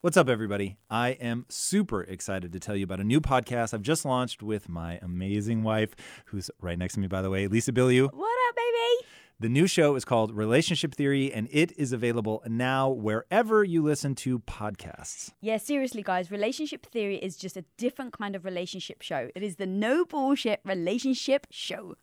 What's up, everybody? I am super excited to tell you about a new podcast I've just launched with my amazing wife, who's right next to me, by the way, Lisa Bilyeu. What up, baby? The new show is called Relationship Theory, and it is available now wherever you listen to podcasts. Yeah, seriously, guys, Relationship Theory is just a different kind of relationship show. It is the no-bullshit relationship show.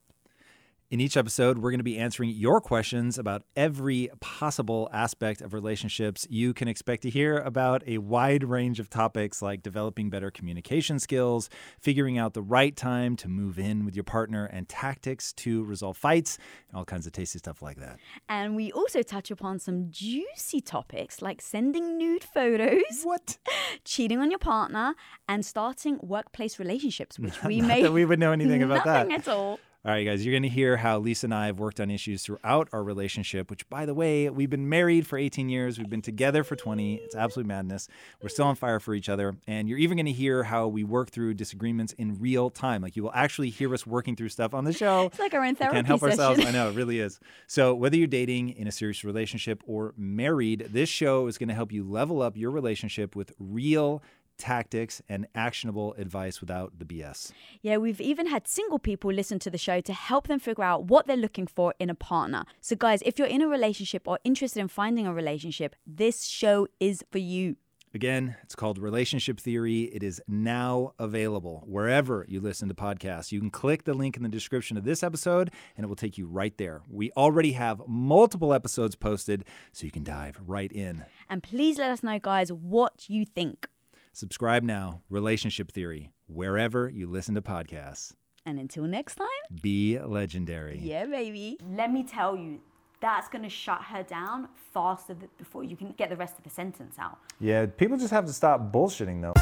In each episode, we're going to be answering your questions about every possible aspect of relationships. You can expect to hear about a wide range of topics like developing better communication skills, figuring out the right time to move in with your partner, and tactics to resolve fights, and all kinds of tasty stuff like that. And we also touch upon some juicy topics like sending nude photos, what? Cheating on your partner, and starting workplace relationships, which we may... Not that we would know anything about that. Nothing at all. All right, guys, you're going to hear how Lisa and I have worked on issues throughout our relationship, which, by the way, we've been married for 18 years. We've been together for 20. It's absolute madness. We're still on fire for each other. And you're even going to hear how we work through disagreements in real time. Like, you will actually hear us working through stuff on the show. It's like our own therapy session. We can't help ourselves. I know, it really is. So whether you're dating, in a serious relationship, or married, this show is going to help you level up your relationship with real tactics and actionable advice without the BS. Yeah, we've even had single people listen to the show to help them figure out what they're looking for in a partner. So guys, if you're in a relationship or interested in finding a relationship, this show is for you. Again, it's called Relationship Theory. It is now available wherever you listen to podcasts. You can click the link in the description of this episode, and it will take you right there. We already have multiple episodes posted, so you can dive right in. And please let us know, guys, what you think. Subscribe now, Relationship Theory, wherever you listen to podcasts. And until next time, be legendary. Yeah, baby. Let me tell you, that's going to shut her down faster before you can get the rest of the sentence out. Yeah, people just have to stop bullshitting, though.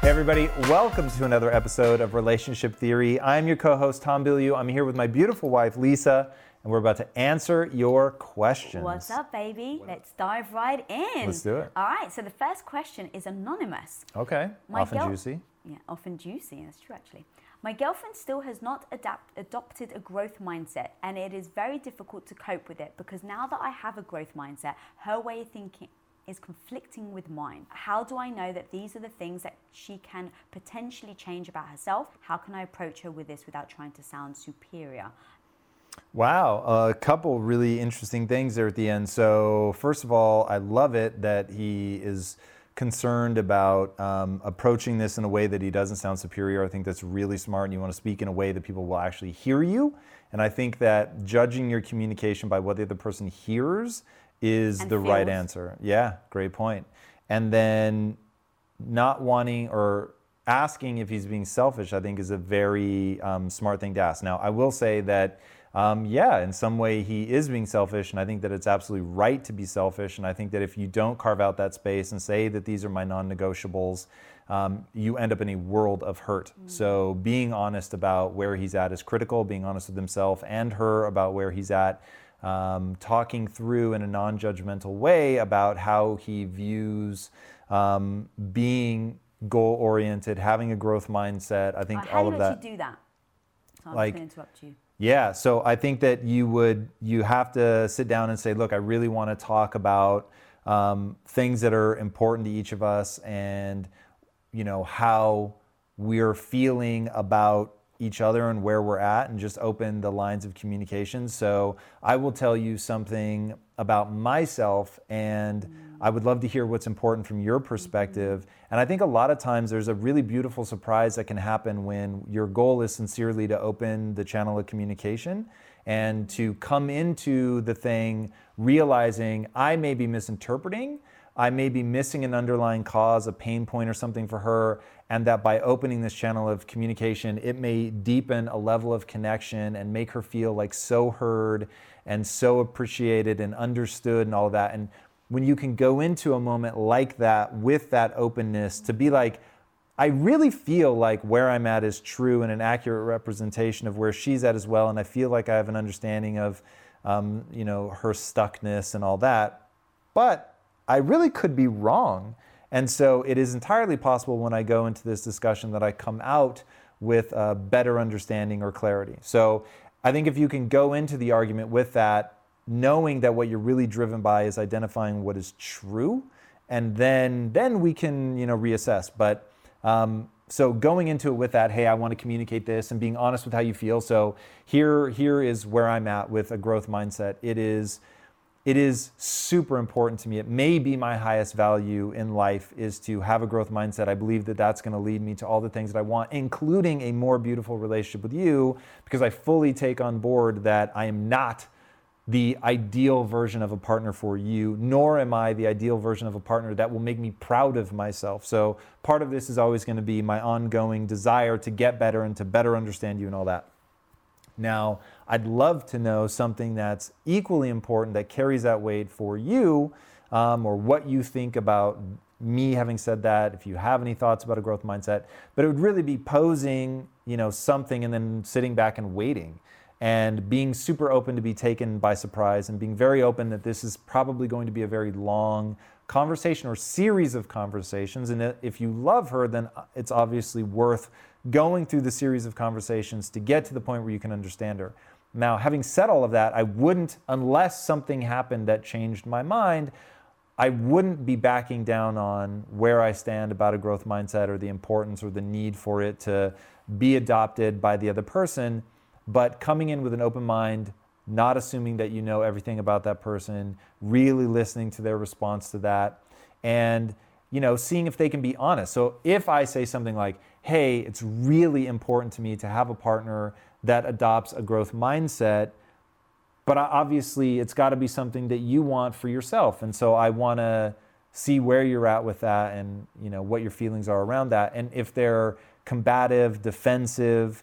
Hey, everybody. Welcome to another episode of Relationship Theory. I'm your co-host, Tom Bilyeu. I'm here with my beautiful wife, Lisa, and we're about to answer your questions. What's up, baby? Let's dive right in. Let's do it. All right, so the first question is anonymous. Okay, often juicy. Yeah, often juicy, that's true actually. My girlfriend still has not adopted a growth mindset, and it is very difficult to cope with it because now that I have a growth mindset, her way of thinking is conflicting with mine. How do I know that these are the things that she can potentially change about herself? How can I approach her with this without trying to sound superior? Wow, a couple really interesting things there at the end. So first of all, I love it that he is concerned about approaching this in a way that he doesn't sound superior. I think that's really smart, and you want to speak in a way that people will actually hear you. And I think that judging your communication by what the other person hears is the right answer. Yeah, great point. And then not wanting or asking if he's being selfish, I think, is a very smart thing to ask. Now, I will say that in some way he is being selfish, and I think that it's absolutely right to be selfish. And I think that if you don't carve out that space and say that these are my non-negotiables, you end up in a world of hurt. Mm-hmm. So being honest about where he's at is critical, being honest with himself and her about where he's at, talking through in a non-judgmental way about how he views being goal-oriented, having a growth mindset. I think all of that. How do you do that? So I'm just going to interrupt you. Yeah, so I think that you have to sit down and say, look, I really want to talk about things that are important to each of us, and you know how we're feeling about each other and where we're at, and just open the lines of communication. So I will tell you something about myself, and I would love to hear what's important from your perspective. And I think a lot of times there's a really beautiful surprise that can happen when your goal is sincerely to open the channel of communication and to come into the thing realizing I may be misinterpreting, I may be missing an underlying cause, a pain point or something for her, and that by opening this channel of communication, it may deepen a level of connection and make her feel like so heard and so appreciated and understood and all of that. And when you can go into a moment like that with that openness to be like, I really feel like where I'm at is true and an accurate representation of where she's at as well, and I feel like I have an understanding of her stuckness and all that, but I really could be wrong. And so it is entirely possible when I go into this discussion that I come out with a better understanding or clarity. So I think if you can go into the argument with that, knowing that what you're really driven by is identifying what is true, and then we can reassess. But so going into it with that, hey, I want to communicate this, and being honest with how you feel. So here is where I'm at with a growth mindset. It is super important to me. It may be my highest value in life is to have a growth mindset. I believe that that's going to lead me to all the things that I want, including a more beautiful relationship with you, because I fully take on board that I am not the ideal version of a partner for you, nor am I the ideal version of a partner that will make me proud of myself. So part of this is always going to be my ongoing desire to get better and to better understand you and all that. Now, I'd love to know something that's equally important that carries that weight for you, or what you think about me having said that, if you have any thoughts about a growth mindset. But it would really be posing, something and then sitting back and waiting and being super open to be taken by surprise and being very open that this is probably going to be a very long conversation or series of conversations. And if you love her, then it's obviously worth going through the series of conversations to get to the point where you can understand her. Now, having said all of that, I wouldn't, unless something happened that changed my mind, I wouldn't be backing down on where I stand about a growth mindset or the importance or the need for it to be adopted by the other person, but coming in with an open mind, not assuming that you know everything about that person, really listening to their response to that, and seeing if they can be honest. So if I say something like, hey, it's really important to me to have a partner that adopts a growth mindset, but obviously it's got to be something that you want for yourself. And so I want to see where you're at with that and what your feelings are around that. And if they're combative, defensive,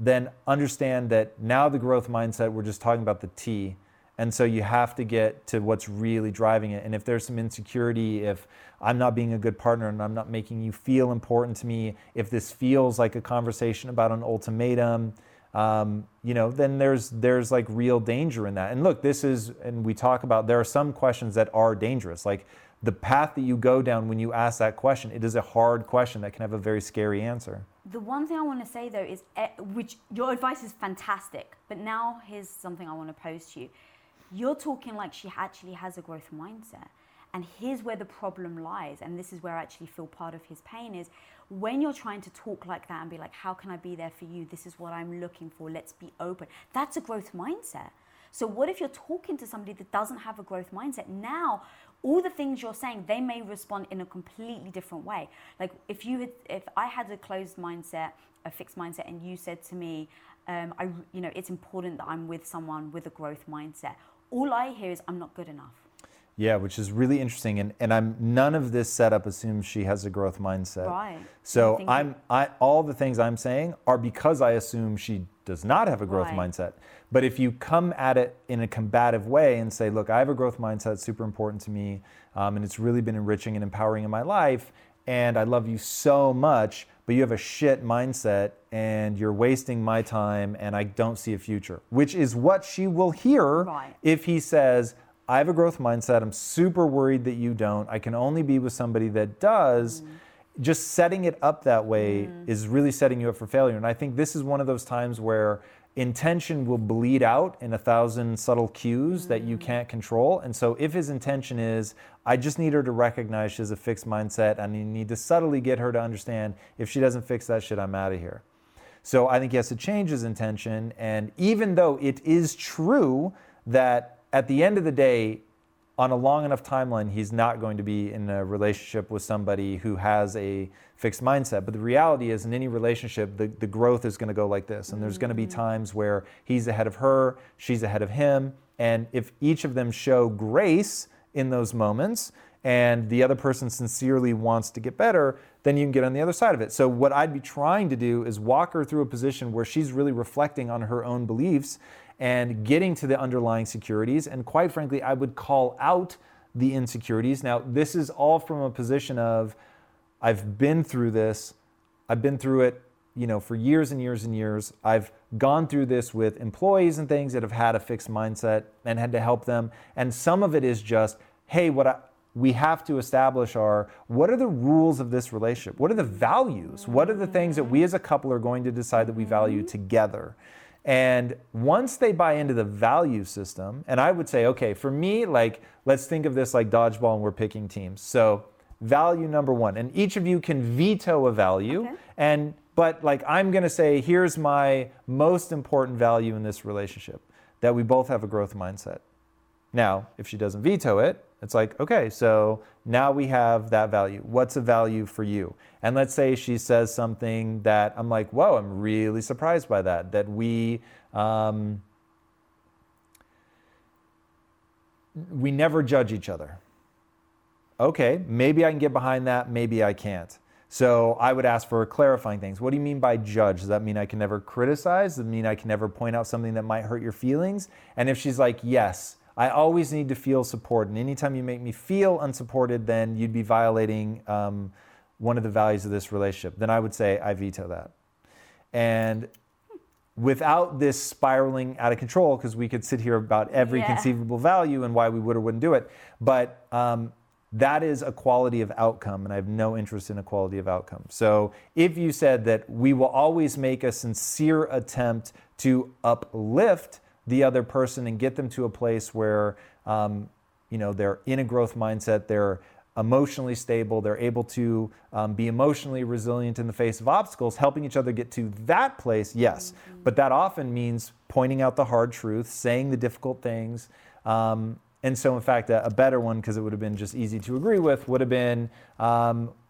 then understand that now the growth mindset, we're just talking about the T. And so you have to get to what's really driving it. And if there's some insecurity, if I'm not being a good partner and I'm not making you feel important to me, if this feels like a conversation about an ultimatum, then there's like real danger in that. And look, we talk about, there are some questions that are dangerous. Like the path that you go down when you ask that question, it is a hard question that can have a very scary answer. The one thing I want to say though is, which your advice is fantastic, but now here's something I want to pose to you. You're talking like she actually has a growth mindset. And here's where the problem lies. And this is where I actually feel part of his pain is when you're trying to talk like that and be like, how can I be there for you? This is what I'm looking for. Let's be open. That's a growth mindset. So what if you're talking to somebody that doesn't have a growth mindset? Now, all the things you're saying, they may respond in a completely different way. Like if I had a closed mindset, a fixed mindset, and you said to me, it's important that I'm with someone with a growth mindset. All I hear is I'm not good enough. Yeah, which is really interesting. And none of this setup assumes she has a growth mindset. Right. So all the things I'm saying are because I assume she does not have a growth mindset. But if you come at it in a combative way and say, look, I have a growth mindset, it's super important to me, and it's really been enriching and empowering in my life, and I love you so much, but you have a shit mindset and you're wasting my time and I don't see a future, which is what she will hear if he says, I have a growth mindset, I'm super worried that you don't, I can only be with somebody that does. Just setting it up that way is really setting you up for failure. And I think this is one of those times where intention will bleed out in 1,000 subtle cues that you can't control. And so if his intention is, I just need her to recognize she has a fixed mindset and you need to subtly get her to understand if she doesn't fix that shit, I'm out of here. So I think he has to change his intention. And even though it is true that at the end of the day, on a long enough timeline, he's not going to be in a relationship with somebody who has a fixed mindset. But the reality is, in any relationship, the growth is going to go like this. And there's going to be times where he's ahead of her, she's ahead of him. And if each of them show grace in those moments, and the other person sincerely wants to get better, then you can get on the other side of it. So what I'd be trying to do is walk her through a position where she's really reflecting on her own beliefs and getting to the underlying securities. And quite frankly, I would call out the insecurities. Now, this is all from a position of, I've been through this. I've been through it, for years and years and years. I've gone through this with employees and things that have had a fixed mindset and had to help them. And some of it is just, hey, we have to establish what are the rules of this relationship? What are the values? What are the things that we as a couple are going to decide that we value together? And once they buy into the value system, and I would say, okay, for me, let's think of this like dodgeball and we're picking teams. So value number one, and each of you can veto a value. Okay. But I'm going to say, here's my most important value in this relationship, that we both have a growth mindset. Now, if she doesn't veto it, it's like, okay, so now we have that value. What's a value for you? And let's say she says something that I'm like, whoa, I'm really surprised by that we never judge each other. Okay, maybe I can get behind that, maybe I can't. So I would ask for clarifying things. What do you mean by judge? Does that mean I can never criticize? Does it mean I can never point out something that might hurt your feelings? And if she's like, yes, I always need to feel support. And anytime you make me feel unsupported, then you'd be violating one of the values of this relationship. Then I would say, I veto that. And without this spiraling out of control, because we could sit here about every conceivable value and why we would or wouldn't do it. But that is a quality of outcome. And I have no interest in a quality of outcome. So if you said that we will always make a sincere attempt to uplift the other person and get them to a place where, they're in a growth mindset, they're emotionally stable, they're able to be emotionally resilient in the face of obstacles, helping each other get to that place, yes. Mm-hmm. But that often means pointing out the hard truth, saying the difficult things. And so, in fact, a better one, because it would have been just easy to agree with, would have been,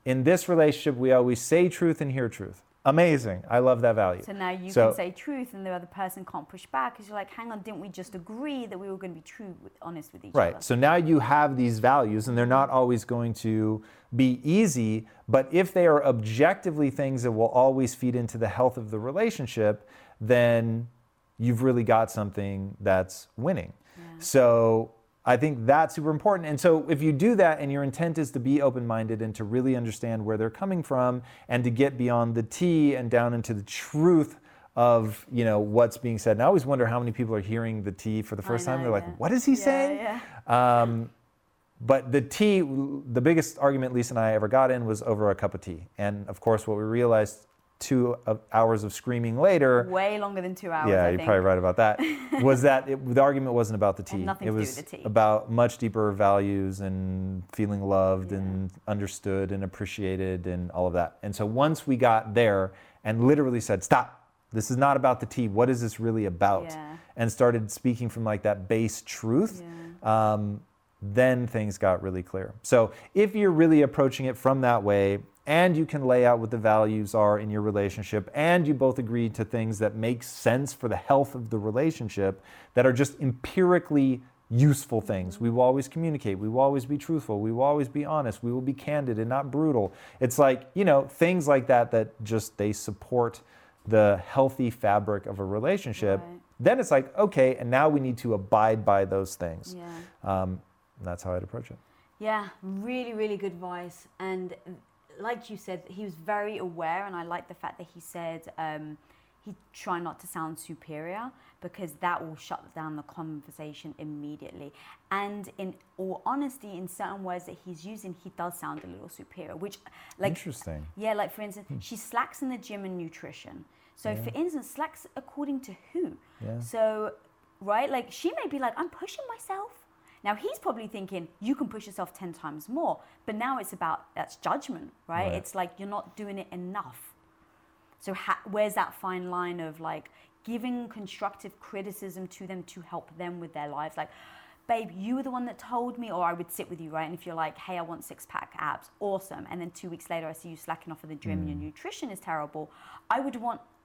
in this relationship, we always say truth and hear truth. Amazing. I love that value. So now you can say truth and the other person can't push back because you're like, hang on, didn't we just agree that we were going to be honest with each other? Right. So now you have these values and they're not always going to be easy, but if they are objectively things that will always feed into the health of the relationship, then you've really got something that's winning. Yeah. So I think that's super important. And so if you do that and your intent is to be open-minded and to really understand where they're coming from and to get beyond the tea and down into the truth of, what's being said. And I always wonder how many people are hearing the tea for the first time. They're like, what is he saying? Yeah. But the biggest argument Lisa and I ever got in was over a cup of tea. And of course, what we realized 2 hours of screaming later. Way longer than 2 hours. Yeah, you're probably right about that. Was that the argument wasn't about the tea? Nothing to do with the tea. It was about much deeper values and feeling loved and understood and appreciated and all of that. And so once we got there and literally said, "Stop! This is not about the tea. What is this really about?" Yeah. And started speaking from that base truth. Yeah. Then things got really clear. So if you're really approaching it from that way, and you can lay out what the values are in your relationship, and you both agree to things that make sense for the health of the relationship, that are just empirically useful things. We will always communicate. We will always be truthful. We will always be honest. We will be candid and not brutal. It's things like that just, they support the healthy fabric of a relationship. Right. Then it's okay, and now we need to abide by those things. Yeah. That's how I'd approach it. Yeah, really, really good advice. And like you said, he was very aware, and I like the fact that he said he tried not to sound superior, because that will shut down the conversation immediately. And in all honesty, in certain words that he's using, he does sound a little superior, which interesting. Yeah, for instance, she slacks in the gym and nutrition. So for instance, slacks according to who? Yeah. So, right, she may be I'm pushing myself. Now, he's probably thinking, you can push yourself 10 times more. But now it's that's judgment, right? It's you're not doing it enough. So where's that fine line of giving constructive criticism to them to help them with their lives? babe, you were the one that told me, or I would sit with you, right? And if you're like, hey, I want 6-pack abs, awesome. And then 2 weeks later, I see you slacking off at the gym and your nutrition is terrible. I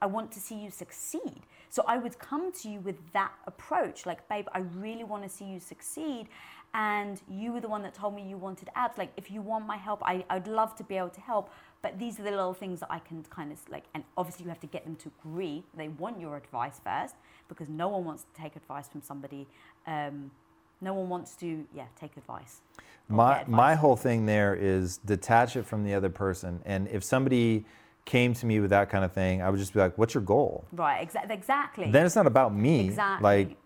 want to see you succeed. So I would come to you with that approach. Like, babe, I really want to see you succeed. And you were the one that told me you wanted abs. Like, if you want my help, I'd love to be able to help. But these are the little things that I can kind of like, and obviously you have to get them to agree. They want your advice first, because no one wants to take advice from somebody. No one wants to, take advice. My whole thing there is detach it from the other person. And if somebody came to me with that kind of thing, I would just be like, what's your goal? Right, exactly. Then it's not about me. Exactly.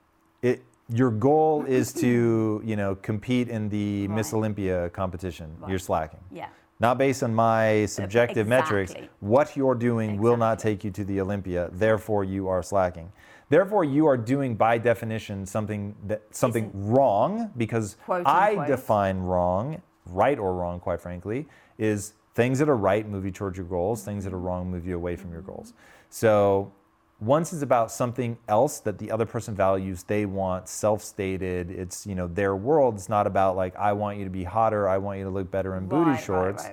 Like, your goal is to, compete in the Miss Olympia competition. Right. You're slacking. Yeah. Not based on my subjective metrics. What you're doing will not take you to the Olympia. Therefore, you are slacking. Therefore, you are doing, by definition, something wrong, because define wrong, right or wrong, quite frankly, is things that are right move you towards your goals. Things that are wrong move you away from your goals. So once it's about something else that the other person values, they want, self-stated, it's their world. It's not about like, I want you to be hotter, I want you to look better in booty shorts.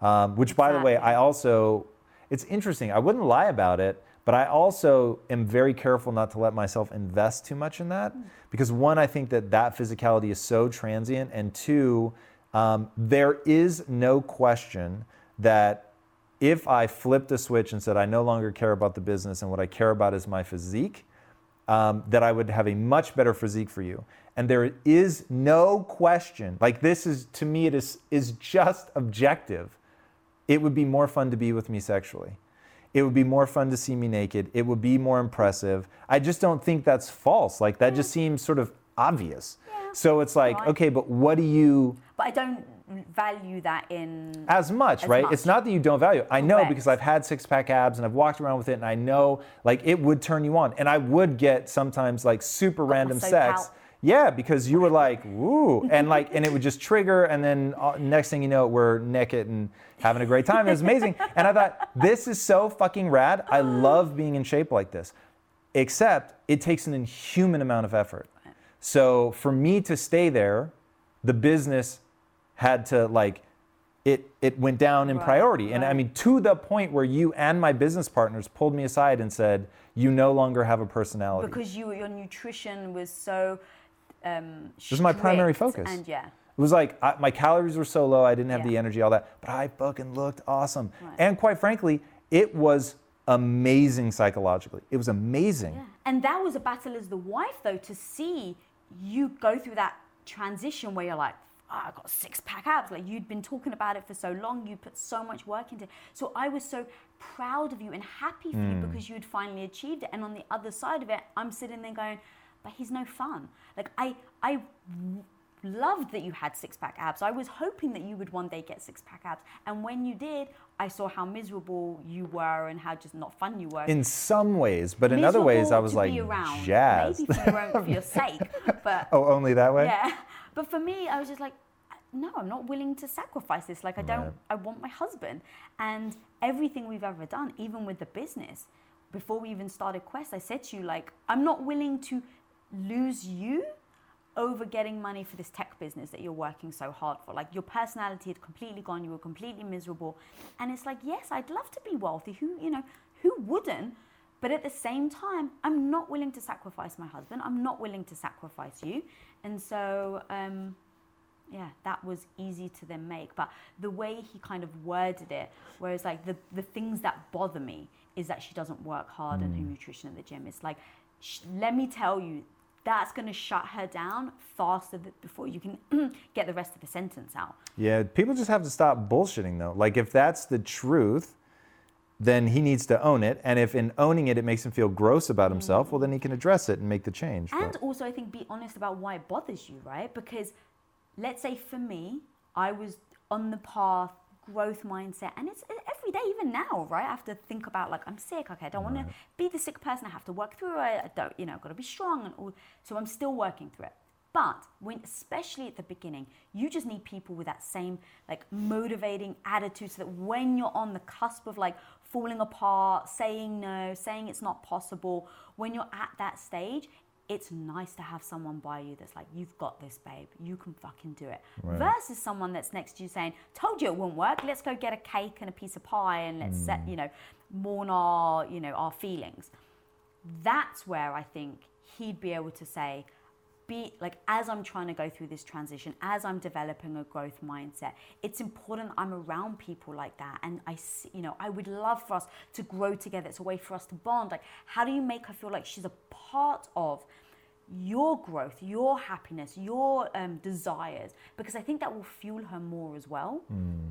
Right. Which, by the way, I also, it's interesting, I wouldn't lie about it, but I also am very careful not to let myself invest too much in that, because one, I think that physicality is so transient, and two, there is no question that if I flipped a switch and said, I no longer care about the business and what I care about is my physique, that I would have a much better physique for you. And there is no question, like, this is, to me, it is just objective. It would be more fun to be with me sexually. It would be more fun to see me naked. It would be more impressive. I just don't think that's false. Like, that just seems sort of obvious. Yeah. So it's like, okay, but what do you... But I don't value that in... As much, right? It's not that you don't value it. I know, because I've had 6-pack abs and I've walked around with it, and I know, like, it would turn you on. And I would get sometimes, like, super random sex. Yeah, because you were like, woo. And, like, and it would just trigger. And then next thing you know, we're naked and having a great time. It was amazing. And I thought, this is so fucking rad. I love being in shape like this. Except it takes an inhuman amount of effort. So for me to stay there, the business... had to, like, it went down in priority. And I mean, to the point where you and my business partners pulled me aside and said, you no longer have a personality. Because your nutrition was so strict. It was my primary focus. And it was like, my calories were so low, I didn't have the energy, all that. But I fucking looked awesome. Right. And quite frankly, it was amazing psychologically. It was amazing. Yeah. And that was a battle as the wife, though, to see you go through that transition where you're like, I got 6-pack abs. Like, you'd been talking about it for so long. You put so much work into it. So I was so proud of you and happy for you, because you had finally achieved it. And on the other side of it, I'm sitting there going, but he's no fun. Like, I loved that you had 6-pack abs. I was hoping that you would one day get 6-pack abs. And when you did, I saw how miserable you were and how just not fun you were. In some ways, but miserable in other ways, I was like, jazzed. Maybe for your sake. But only that way? Yeah. But for me, I was just like, no, I'm not willing to sacrifice this. Like, I want my husband. And everything we've ever done, even with the business, before we even started Quest, I said to you, like, I'm not willing to lose you over getting money for this tech business that you're working so hard for. Like, your personality had completely gone. You were completely miserable. And it's like, yes, I'd love to be wealthy. Who wouldn't? But at the same time, I'm not willing to sacrifice my husband. I'm not willing to sacrifice you. And so, that was easy to then make. But the way he kind of worded it, whereas like the things that bother me is that she doesn't work hard and her nutrition at the gym. It's like, let me tell you, that's going to shut her down faster before you can get the rest of the sentence out. Yeah, people just have to stop bullshitting though. Like, if that's the truth, then he needs to own it. And if in owning it, it makes him feel gross about himself, well, then he can address it and make the change. And also, I think, be honest about why it bothers you, right? Because let's say for me, I was on the path, growth mindset, and it's every day, even now, right? I have to think about, like, I'm sick. Okay, I don't want to be the sick person. I have to work through it. I don't, I've got to be strong and all. So I'm still working through it. But when, especially at the beginning, you just need people with that same, like, motivating attitude, so that when you're on the cusp of, like, falling apart, saying no, saying it's not possible, when you're at that stage, it's nice to have someone by you that's like, you've got this, babe, you can fucking do it. Right. Versus someone that's next to you saying, told you it wouldn't work, let's go get a cake and a piece of pie and let's mourn our, our feelings. That's where I think he'd be able to say, as I'm trying to go through this transition, as I'm developing a growth mindset, it's important I'm around people like that. And I would love for us to grow together. It's a way for us to bond. Like, how do you make her feel like she's a part of your growth, your happiness, your desires? Because I think that will fuel her more as well. Mm.